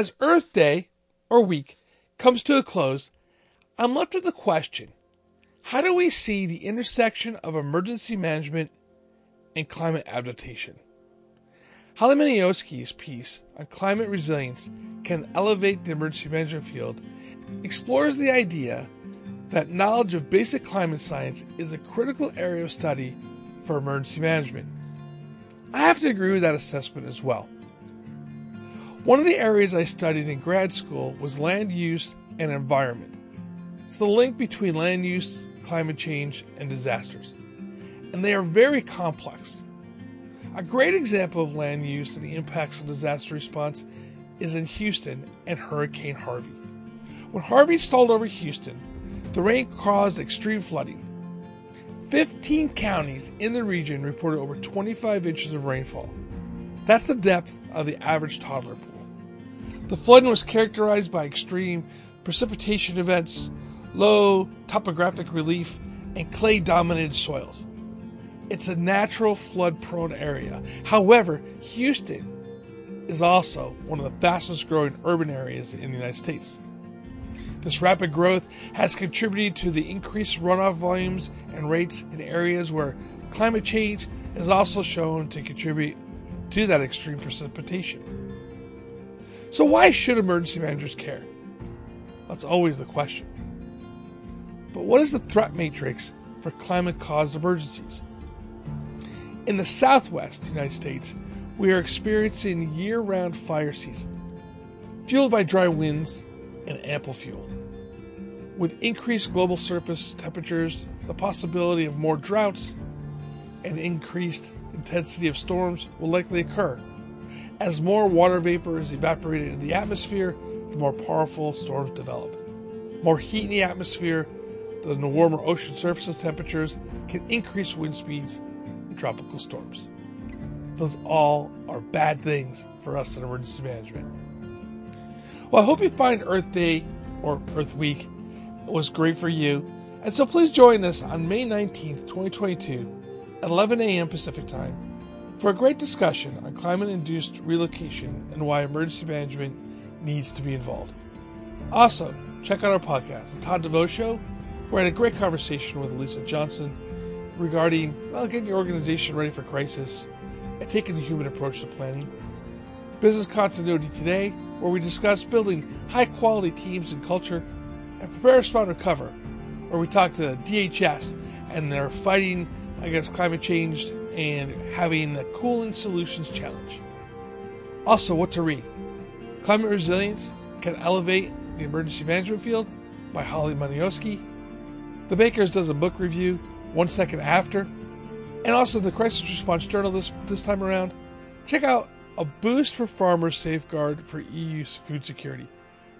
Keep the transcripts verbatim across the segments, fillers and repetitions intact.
As Earth Day, or week, comes to a close, I'm left with the question, how do we see the intersection of emergency management and climate adaptation? Holly ManieOskoii's piece on Climate Resilience Can Elevate the Emergency Management Field explores the idea that knowledge of basic climate science is a critical area of study for emergency management. I have to agree with that assessment as well. One of the areas I studied in grad school was land use and environment. It's the link between land use, climate change, and disasters. And they are very complex. A great example of land use and the impacts of disaster response is in Houston and Hurricane Harvey. When Harvey stalled over Houston, the rain caused extreme flooding. fifteen counties in the region reported over twenty-five inches of rainfall. That's the depth of the average toddler pool. The flooding was characterized by extreme precipitation events, low topographic relief, and clay-dominated soils. It's a natural flood-prone area. However, Houston is also one of the fastest-growing urban areas in the United States. This rapid growth has contributed to the increased runoff volumes and rates in areas where climate change is also shown to contribute to that extreme precipitation. So why should emergency managers care? That's always the question. But what is the threat matrix for climate-caused emergencies? In the southwest United States, we are experiencing year-round fire season, fueled by dry winds and ample fuel. With increased global surface temperatures, the possibility of more droughts and increased intensity of storms will likely occur. As more water vapor is evaporated in the atmosphere, the more powerful storms develop. More heat in the atmosphere, the warmer ocean surface temperatures can increase wind speeds and tropical storms. Those all are bad things for us in emergency management. Well, I hope you find Earth Day, or Earth Week, was great for you. And so please join us on May nineteenth, twenty twenty-two, at eleven a.m. Pacific Time, for a great discussion on climate-induced relocation and why emergency management needs to be involved. Also, check out our podcast, The Todd DeVoe Show. We're in a great conversation with Lisa Johnson regarding, well, getting your organization ready for crisis and taking the human approach to planning. Business Continuity Today, where we discuss building high-quality teams and culture, and Prepare, Respond, Recover, where we talk to D H S and their fighting against climate change and having the Cooling Solutions Challenge. Also, what to read. Climate Resilience Can Elevate the Emergency Management Field by Holly ManieOskoii. The Bakers does a book review one second after. And also the Crisis Response Journal this, this time around. Check out A Boost for Farmers Safeguard for E U Food Security.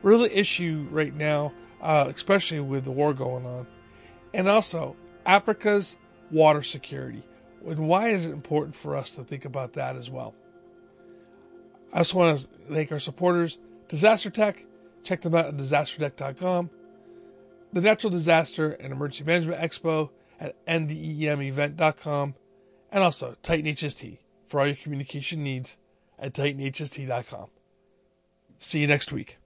Real issue right now, uh, especially with the war going on. And also, Africa's water security. And why is it important for us to think about that as well? I also want to thank our supporters, Disaster Tech. Check them out at disaster tech dot com. The Natural Disaster and Emergency Management Expo at N D E M event dot com. And also, Titan H S T for all your communication needs at Titan H S T dot com. See you next week.